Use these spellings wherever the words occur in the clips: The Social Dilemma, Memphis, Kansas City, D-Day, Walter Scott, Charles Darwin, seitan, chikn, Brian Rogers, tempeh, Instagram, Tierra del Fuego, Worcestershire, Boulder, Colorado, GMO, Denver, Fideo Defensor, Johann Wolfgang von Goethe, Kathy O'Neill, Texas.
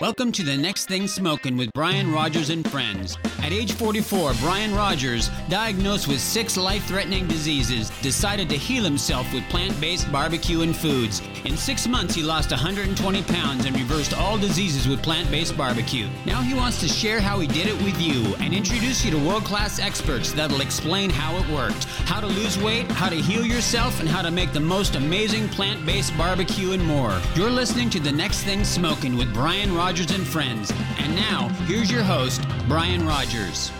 Welcome to The Next Thing Smokin' with Brian Rogers and friends. At age 44, Brian Rogers, diagnosed with 6 life-threatening diseases, decided to heal himself with plant-based barbecue and foods. In 6 months, he lost 120 pounds and reversed all diseases with plant-based barbecue. Now he wants to share how he did it with you and introduce you to world-class experts that'll explain how it worked, how to lose weight, how to heal yourself, and how to make the most amazing plant-based barbecue and more. You're listening to The Next Thing Smokin' with Brian Rogers and friends. And now, here's your host, Brian Rogers.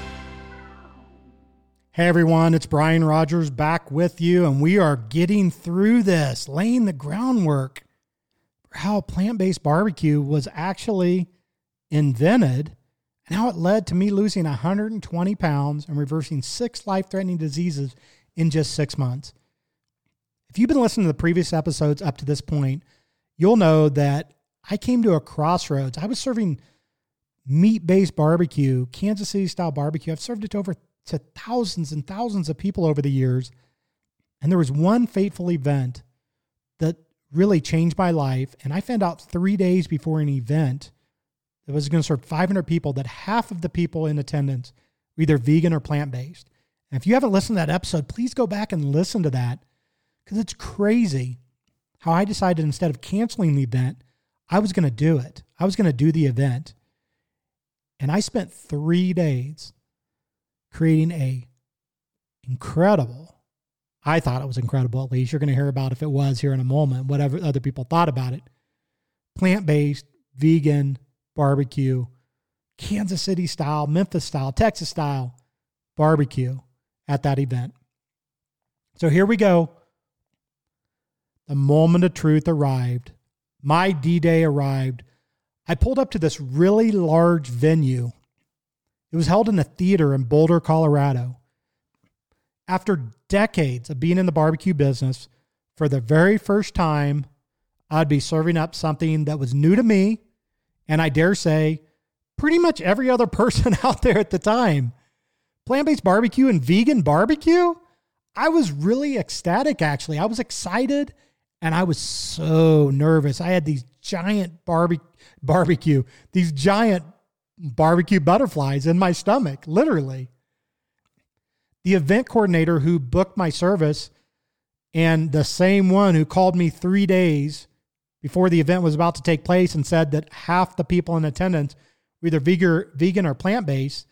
Hey everyone, it's Brian Rogers back with you, and we are getting through this, laying the groundwork for how plant-based barbecue was actually invented and how it led to me losing 120 pounds and reversing 6 life-threatening diseases in just 6 months. If you've been listening to the previous episodes up to this point, you'll know that I came to a crossroads. I was serving meat-based barbecue, Kansas City-style barbecue. I've served it over to thousands and thousands of people over the years. And there was one fateful event that really changed my life. And I found out 3 days before an event that was going to serve 500 people that half of the people in attendance were either vegan or plant-based. And if you haven't listened to that episode, please go back and listen to that, because it's crazy how I decided instead of canceling the event, I was going to do it. I was going to do the event. And I spent 3 days creating I thought it was incredible, at least. You're going to hear about if it was here in a moment, whatever other people thought about it. Plant-based, vegan, barbecue, Kansas City style, Memphis style, Texas style barbecue at that event. So here we go. The moment of truth arrived. My D-Day arrived. I pulled up to this really large venue. It was held in a theater in Boulder, Colorado. After decades of being in the barbecue business, for the very first time, I'd be serving up something that was new to me, and I dare say, pretty much every other person out there at the time. Plant-based barbecue and vegan barbecue? I was really ecstatic, actually. I was excited. And I was so nervous. I had these giant barbecue butterflies in my stomach, literally. The event coordinator who booked my service and the same one who called me 3 days before the event was about to take place and said that half the people in attendance were either vegan or plant-based,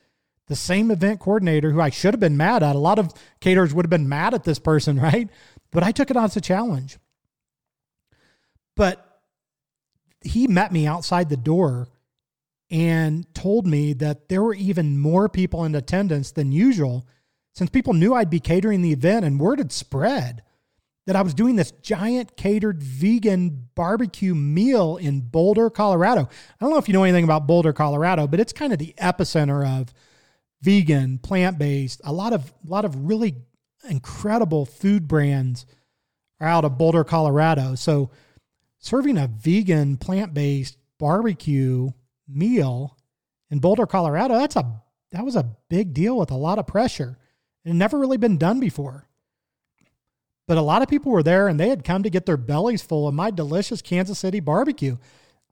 the same event coordinator who I should have been mad at. A lot of caterers would have been mad at this person, right? But I took it on as a challenge. But he met me outside the door and told me that there were even more people in attendance than usual, since people knew I'd be catering the event and word had spread that I was doing this giant catered vegan barbecue meal in Boulder, Colorado. I don't know if you know anything about Boulder, Colorado, but it's kind of the epicenter of vegan, plant-based. A lot of really incredible food brands are out of Boulder, Colorado. So serving a vegan, plant-based barbecue meal in Boulder, Colorado, that was a big deal with a lot of pressure. It had never really been done before. But a lot of people were there, and they had come to get their bellies full of my delicious Kansas City barbecue.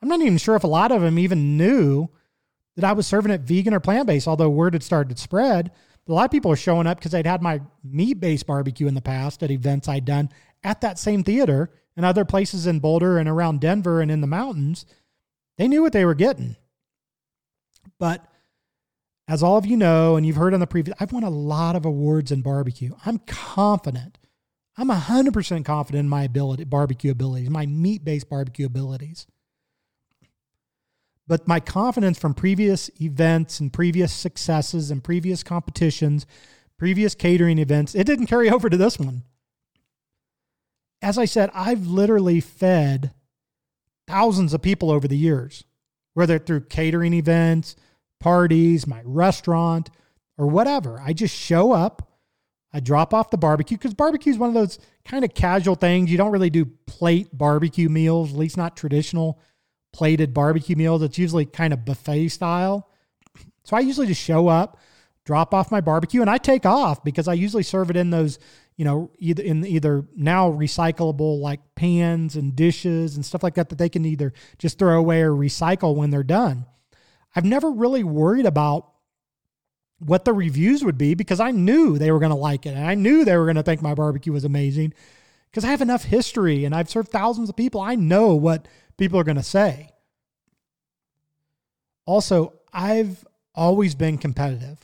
I'm not even sure if a lot of them even knew that I was serving it vegan or plant-based, although word had started to spread. But a lot of people were showing up because they'd had my meat-based barbecue in the past at events I'd done at that same theater, and other places in Boulder and around Denver and in the mountains. They knew what they were getting. But as all of you know, and you've heard on the previous, I've won a lot of awards in barbecue. I'm confident. I'm 100% confident in my my meat-based barbecue abilities. But my confidence from previous events and previous successes and previous competitions, previous catering events, it didn't carry over to this one. As I said, I've literally fed thousands of people over the years, whether through catering events, parties, my restaurant, or whatever. I just show up, I drop off the barbecue, because barbecue is one of those kind of casual things. You don't really do plate barbecue meals, at least not traditional plated barbecue meals. It's usually kind of buffet style. So I usually just show up, drop off my barbecue, and I take off because I usually serve it in those you know, either now recyclable like pans and dishes and stuff like that that they can either just throw away or recycle when they're done. I've never really worried about what the reviews would be because I knew they were going to like it. And I knew they were going to think my barbecue was amazing because I have enough history and I've served thousands of people. I know what people are going to say. Also, I've always been competitive,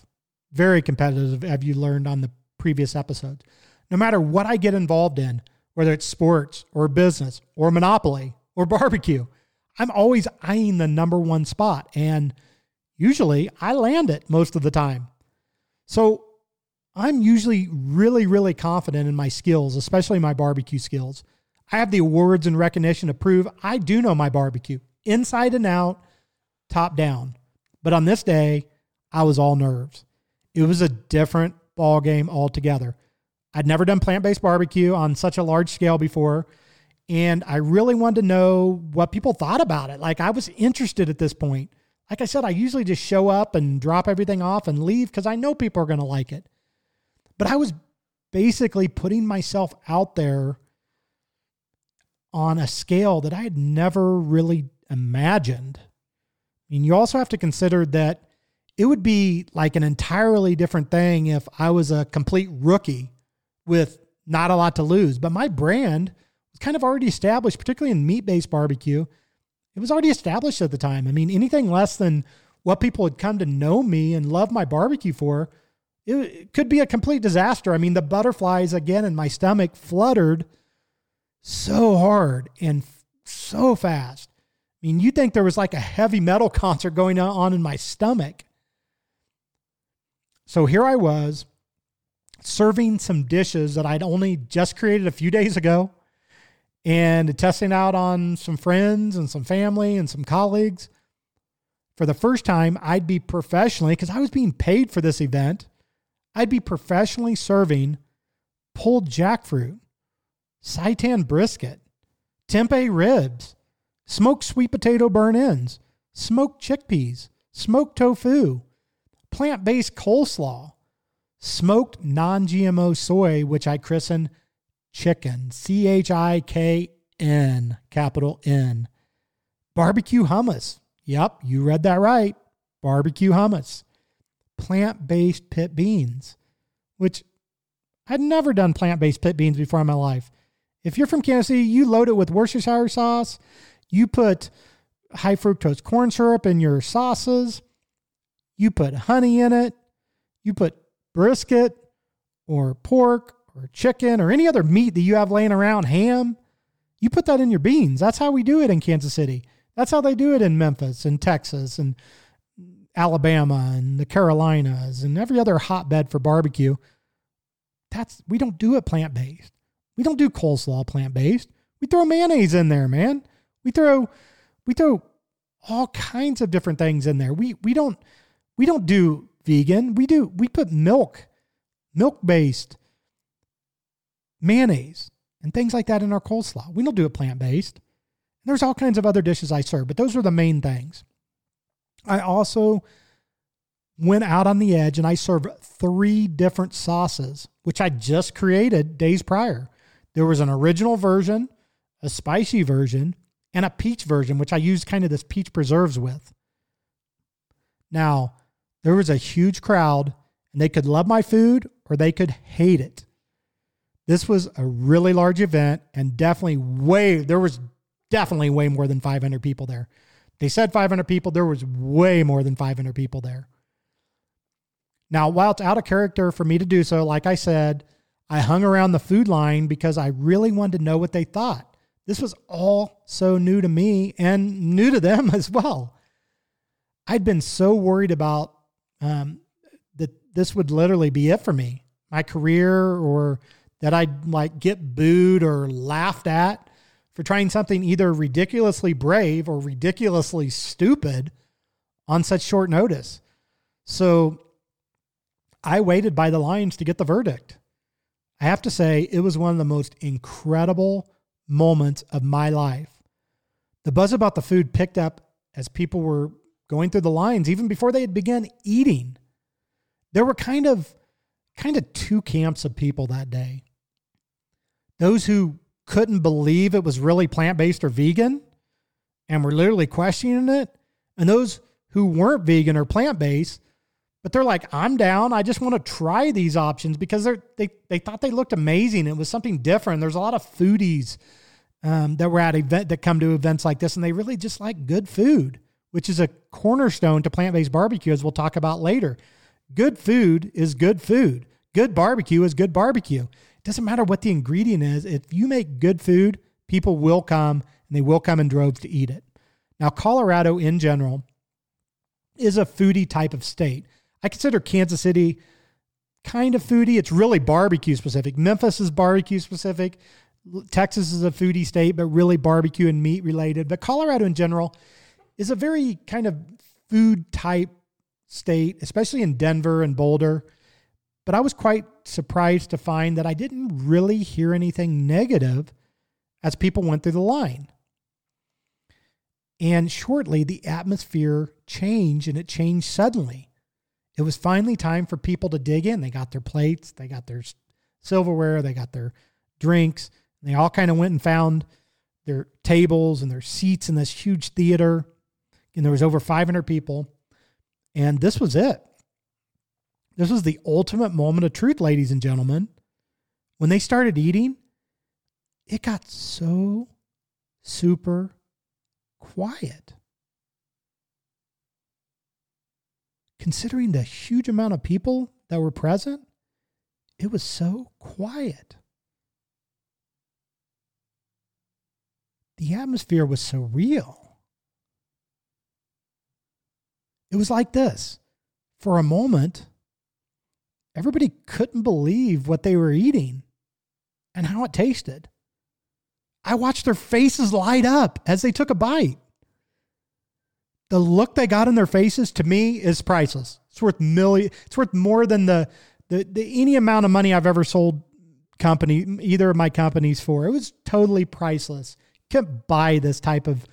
very competitive, as you learned on the previous episodes. No matter what I get involved in, whether it's sports or business or Monopoly or barbecue, I'm always eyeing the number one spot. And usually I land it most of the time. So I'm usually really, really confident in my skills, especially my barbecue skills. I have the awards and recognition to prove I do know my barbecue inside and out, top down. But on this day, I was all nerves. It was a different ball game altogether. I'd never done plant-based barbecue on such a large scale before. And I really wanted to know what people thought about it. Like, I was interested at this point. Like I said, I usually just show up and drop everything off and leave because I know people are going to like it. But I was basically putting myself out there on a scale that I had never really imagined. I mean, you also have to consider that it would be like an entirely different thing if I was a complete rookie with not a lot to lose. But my brand was kind of already established, particularly in meat-based barbecue. It was already established at the time. I mean, anything less than what people had come to know me and love my barbecue for, it could be a complete disaster. I mean, the butterflies again in my stomach fluttered so hard and so fast. I mean, you'd think there was like a heavy metal concert going on in my stomach. So here I was serving some dishes that I'd only just created a few days ago, and testing out on some friends and some family and some colleagues. For the first time, I'd be professionally, because I was being paid for this event, I'd be professionally serving pulled jackfruit, seitan brisket, tempeh ribs, smoked sweet potato burn-ins, smoked chickpeas, smoked tofu, plant-based coleslaw, smoked non-GMO soy, which I christen chicken, C-H-I-K-N, capital N. Barbecue hummus. Yep, you read that right. Barbecue hummus. Plant-based pit beans, which I'd never done plant-based pit beans before in my life. If you're from Kansas City, you load it with Worcestershire sauce. You put high fructose corn syrup in your sauces. You put honey in it. You put brisket or pork or chicken or any other meat that you have laying around, ham, you put that in your beans. That's how we do it in Kansas City. That's how they do it in Memphis and Texas and Alabama and the Carolinas and every other hotbed for barbecue. We don't do it plant-based. We don't do coleslaw plant-based. We throw mayonnaise in there, man. We throw all kinds of different things in there. We don't do vegan. We put milk-based mayonnaise and things like that in our coleslaw. We don't do it plant-based. And there's all kinds of other dishes I serve, but those are the main things. I also went out on the edge and I served 3 different sauces, which I just created days prior. There was an original version, a spicy version, and a peach version, which I used kind of this peach preserves with. Now, there was a huge crowd and they could love my food or they could hate it. This was a really large event and there was definitely way more than 500 people there. They said 500 people. There was way more than 500 people there. Now, while it's out of character for me to do so, like I said, I hung around the food line because I really wanted to know what they thought. This was all so new to me and new to them as well. I'd been so worried about that this would literally be it for me, my career, or that I'd like get booed or laughed at for trying something either ridiculously brave or ridiculously stupid on such short notice. So I waited by the lines to get the verdict. I have to say, it was one of the most incredible moments of my life. The buzz about the food picked up as people were going through the lines, even before they had begun eating. There were kind of two camps of people that day. Those who couldn't believe it was really plant-based or vegan and were literally questioning it, and those who weren't vegan or plant-based, but they're like, I'm down. I just want to try these options because they thought they looked amazing. It was something different. There's a lot of foodies that were at event that come to events like this, and they really just like good food, which is a cornerstone to plant-based barbecue, as we'll talk about later. Good food is good food. Good barbecue is good barbecue. It doesn't matter what the ingredient is. If you make good food, people will come, and they will come in droves to eat it. Now, Colorado in general is a foodie type of state. I consider Kansas City kind of foodie. It's really barbecue specific. Memphis is barbecue specific. Texas is a foodie state, but really barbecue and meat related. But Colorado in general is a very kind of food type state, especially in Denver and Boulder. But I was quite surprised to find that I didn't really hear anything negative as people went through the line. And shortly, the atmosphere changed, and it changed suddenly. It was finally time for people to dig in. They got their plates, they got their silverware, they got their drinks. And they all kind of went and found their tables and their seats in this huge theater. And there was over 500 people. And this was it. This was the ultimate moment of truth, ladies and gentlemen. When they started eating, it got so super quiet. Considering the huge amount of people that were present, it was so quiet. The atmosphere was so real. It was like this. For a moment, everybody couldn't believe what they were eating and how it tasted. I watched their faces light up as they took a bite. The look they got in their faces, to me, is priceless. It's worth It's worth more than the any amount of money I've ever sold either of my companies for. It was totally priceless. You can't buy this type of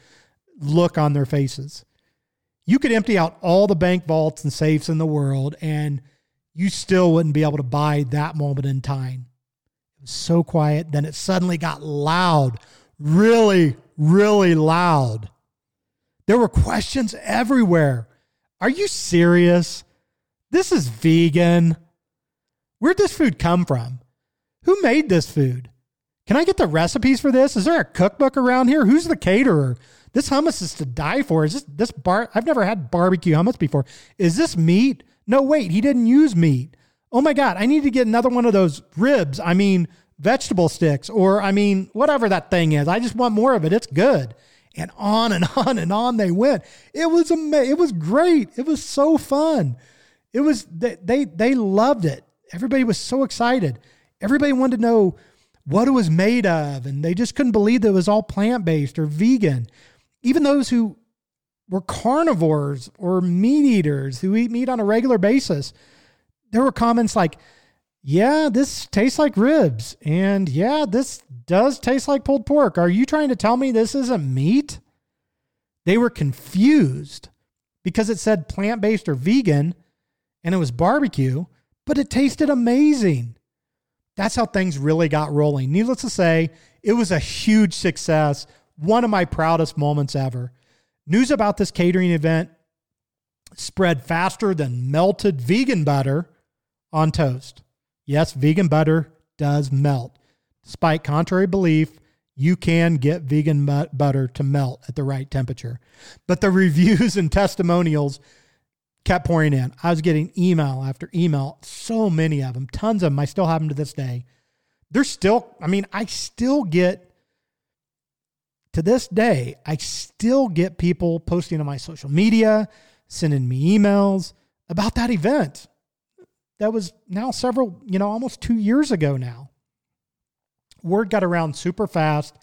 look on their faces. You could empty out all the bank vaults and safes in the world, and you still wouldn't be able to buy that moment in time. It was so quiet. Then it suddenly got loud, really, really loud. There were questions everywhere. Are you serious? This is vegan. Where'd this food come from? Who made this food? Can I get the recipes for this? Is there a cookbook around here? Who's the caterer? This hummus is to die for. Is this I've never had barbecue hummus before. Is this meat? No, wait, he didn't use meat. Oh my God, I need to get another one of those ribs. I mean, vegetable sticks, or I mean, whatever that thing is. I just want more of it. It's good. And on and on and on they went. It was great. It was so fun. It was, they loved it. Everybody was so excited. Everybody wanted to know what it was made of, and they just couldn't believe that it was all plant-based or vegan. Even those who were carnivores or meat eaters who eat meat on a regular basis, there were comments like, yeah, this tastes like ribs. And yeah, this does taste like pulled pork. Are you trying to tell me this isn't meat? They were confused because it said plant-based or vegan and it was barbecue, but it tasted amazing. That's how things really got rolling. Needless to say, it was a huge success. One of my proudest moments ever. News about this catering event spread faster than melted vegan butter on toast. Yes, vegan butter does melt. Despite contrary belief, you can get vegan butter to melt at the right temperature. But the reviews and testimonials kept pouring in. I was getting email after email, so many of them, tons of them. I still have them to this day. I still get, to this day, I still get people posting on my social media, sending me emails about that event. That was now several, almost 2 years ago now. Word got around super fast,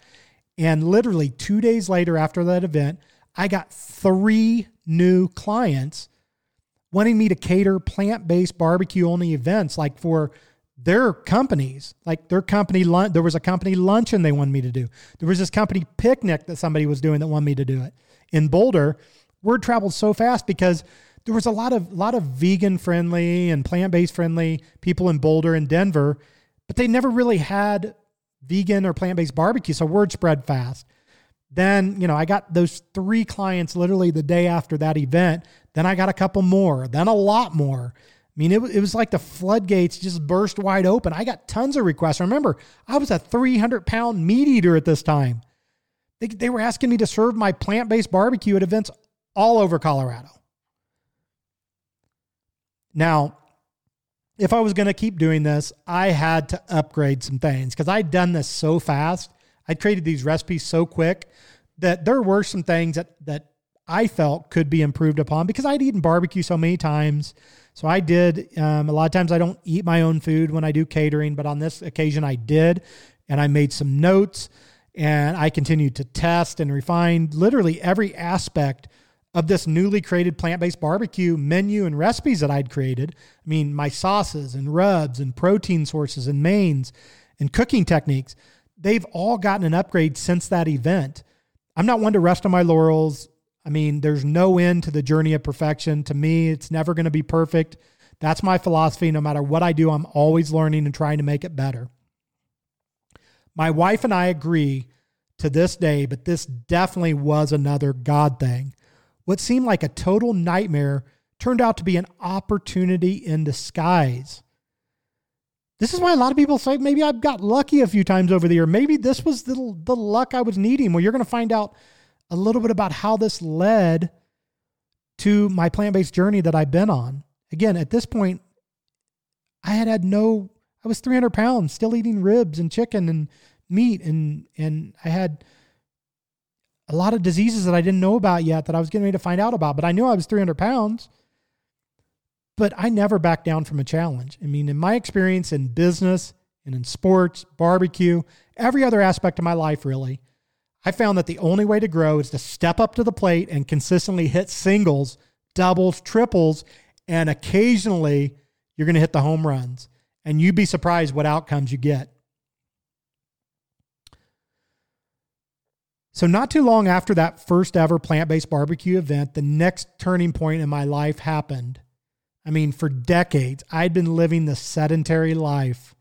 and literally 2 days later after that event, I got 3 new clients wanting me to cater plant-based barbecue-only events, like for their companies, like their company lunch. There was a company luncheon they wanted me to do. There was this company picnic that somebody was doing that wanted me to do it. In Boulder, word traveled so fast because there was a lot of vegan-friendly and plant-based friendly people in Boulder and Denver, but they never really had vegan or plant-based barbecue. So word spread fast. Then, you know, I got those 3 clients literally the day after that event. Then I got a couple more, then a lot more. I mean, it was like the floodgates just burst wide open. I got tons of requests. Remember, I was a 300-pound meat eater at this time. They were asking me to serve my plant-based barbecue at events all over Colorado. Now, if I was going to keep doing this, I had to upgrade some things because I'd done this so fast. I'd created these recipes so quick that there were some things that I felt could be improved upon because I'd eaten barbecue so many times. So I did. A lot of times I don't eat my own food when I do catering, but on this occasion I did, and I made some notes, and I continued to test and refine literally every aspect of this newly created plant-based barbecue menu and recipes that I'd created. I mean, my sauces and rubs and protein sources and mains and cooking techniques, they've all gotten an upgrade since that event. I'm not one to rest on my laurels. I mean, there's no end to the journey of perfection. To me, it's never going to be perfect. That's my philosophy. No matter what I do, I'm always learning and trying to make it better. My wife and I agree to this day, but this definitely was another God thing. What seemed like a total nightmare turned out to be an opportunity in disguise. This is why a lot of people say, maybe I've got lucky a few times over the year. Maybe this was the luck I was needing. Well, you're going to find out a little bit about how this led to my plant-based journey that I've been on. Again, at this point, I was 300 pounds, still eating ribs and chicken and meat. And I had a lot of diseases that I didn't know about yet that I was getting ready to find out about, but I knew I was 300 pounds. But I never backed down from a challenge. I mean, in my experience in business and in sports, barbecue, every other aspect of my life, really, I found that the only way to grow is to step up to the plate and consistently hit singles, doubles, triples, and occasionally you're going to hit the home runs. And you'd be surprised what outcomes you get. So not too long after that first ever plant-based barbecue event, the next turning point in my life happened. I mean, for decades, I'd been living the sedentary life,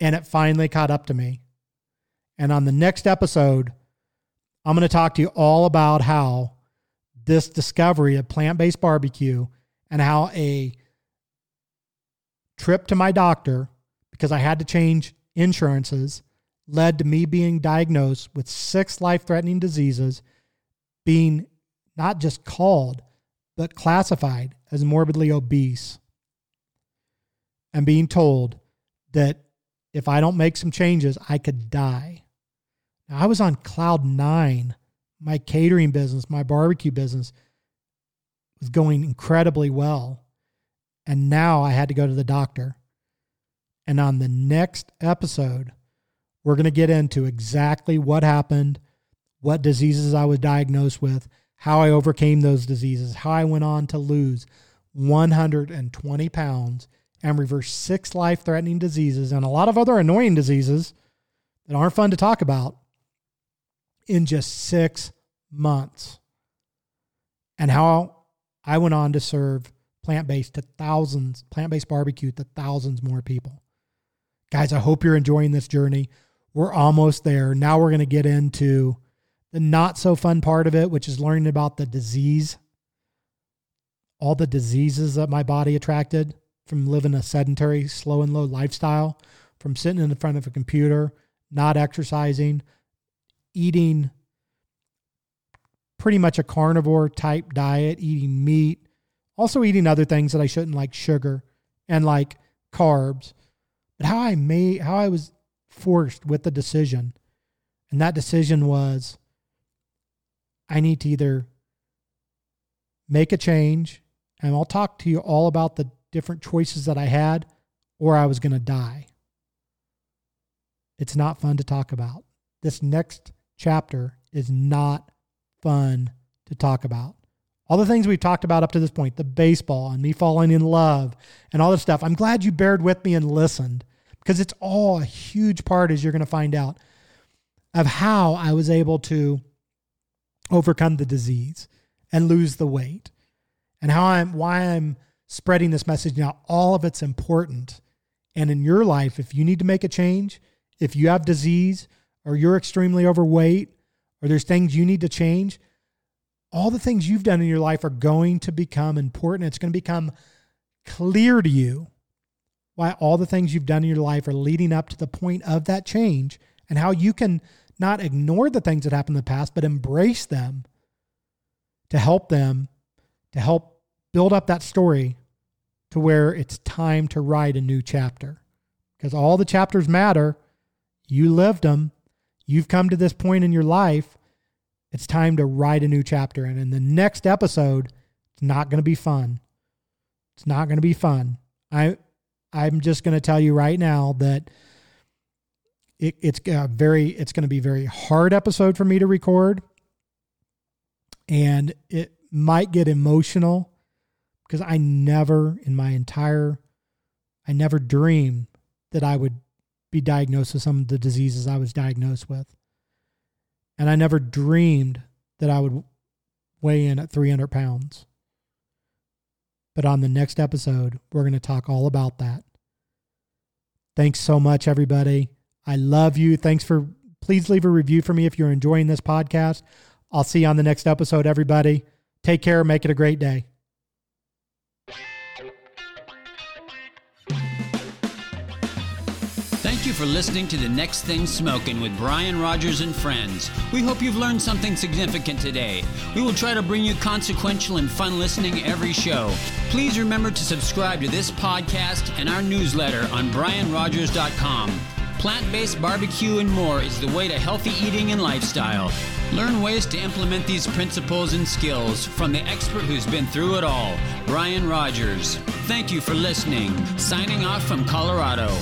and it finally caught up to me. And on the next episode, I'm going to talk to you all about how this discovery of plant-based barbecue and how a trip to my doctor, because I had to change insurances, led to me being diagnosed with 6 life-threatening diseases, being not just called, but classified as morbidly obese, and being told that if I don't make some changes, I could die. Now, I was on cloud 9. My catering business, my barbecue business was going incredibly well. And now I had to go to the doctor. And on the next episode, we're going to get into exactly what happened, what diseases I was diagnosed with, how I overcame those diseases, how I went on to lose 120 pounds and reverse 6 life-threatening diseases and a lot of other annoying diseases that aren't fun to talk about in just 6 months, and how I went on to serve plant-based barbecue to thousands more people. Guys, I hope you're enjoying this journey. We're almost there. Now we're going to get into the not so fun part of it, which is learning about the disease, all the diseases that my body attracted from living a sedentary, slow and low lifestyle, from sitting in the front of a computer, not exercising, eating pretty much a carnivore type diet, eating meat, also eating other things that I shouldn't, like sugar and like carbs, but how I was forced with the decision. And that decision was, I need to either make a change, and I'll talk to you all about the different choices that I had, or I was going to die. It's not fun to talk about. This next chapter is not fun to talk about. All the things we've talked about up to this point, the baseball and me falling in love and all this stuff, I'm glad you bared with me and listened, because it's all a huge part, as you're going to find out, of how I was able to overcome the disease and lose the weight, and why I'm spreading this message now. All of it's important. And in your life, if you need to make a change, If you have disease or you're extremely overweight or there's things you need to change, all the things you've done in your life are going to become important. It's going to become clear to you why all the things you've done in your life are leading up to the point of that change and how you can not ignore the things that happened in the past, but embrace them to help them, to help build up that story to where it's time to write a new chapter. Because all the chapters matter. You lived them. You've come to this point in your life. It's time to write a new chapter. And in the next episode, it's not going to be fun. It's not going to be fun. I'm just going to tell you right now that it's going to be a very hard episode for me to record. And it might get emotional because I never dreamed that I would be diagnosed with some of the diseases I was diagnosed with. And I never dreamed that I would weigh in at 300 pounds. But on the next episode, we're going to talk all about that. Thanks so much, everybody. I love you. Please leave a review for me if you're enjoying this podcast. I'll see you on the next episode, everybody. Take care. Make it a great day. Thank you for listening to The Next Thing Smokin' with Brian Rogers and friends. We hope you've learned something significant today. We will try to bring you consequential and fun listening every show. Please remember to subscribe to this podcast and our newsletter on brianrogers.com. Plant-based barbecue and more is the way to healthy eating and lifestyle. Learn ways to implement these principles and skills from the expert who's been through it all, Brian Rogers. Thank you for listening. Signing off from Colorado.